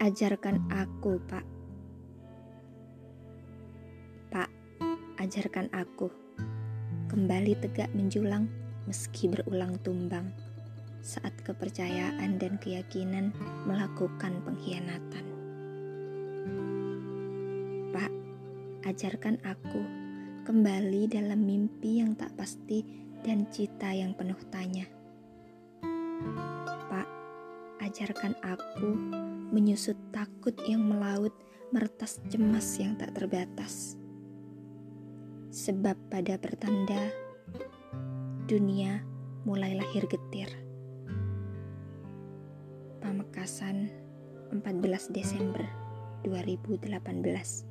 Ajarkan aku, Pak. Pak, ajarkan aku. Kembali tegak menjulang meski berulang tumbang saat kepercayaan dan keyakinan melakukan pengkhianatan. Pak, ajarkan aku kembali dalam mimpi yang tak pasti dan cita yang penuh tanya. Pak, ajarkan aku menyusut takut yang melaut, meretas cemas yang tak terbatas. Sebab pada pertanda dunia mulai lahir getir. Pamekasan, 14 Desember 2018.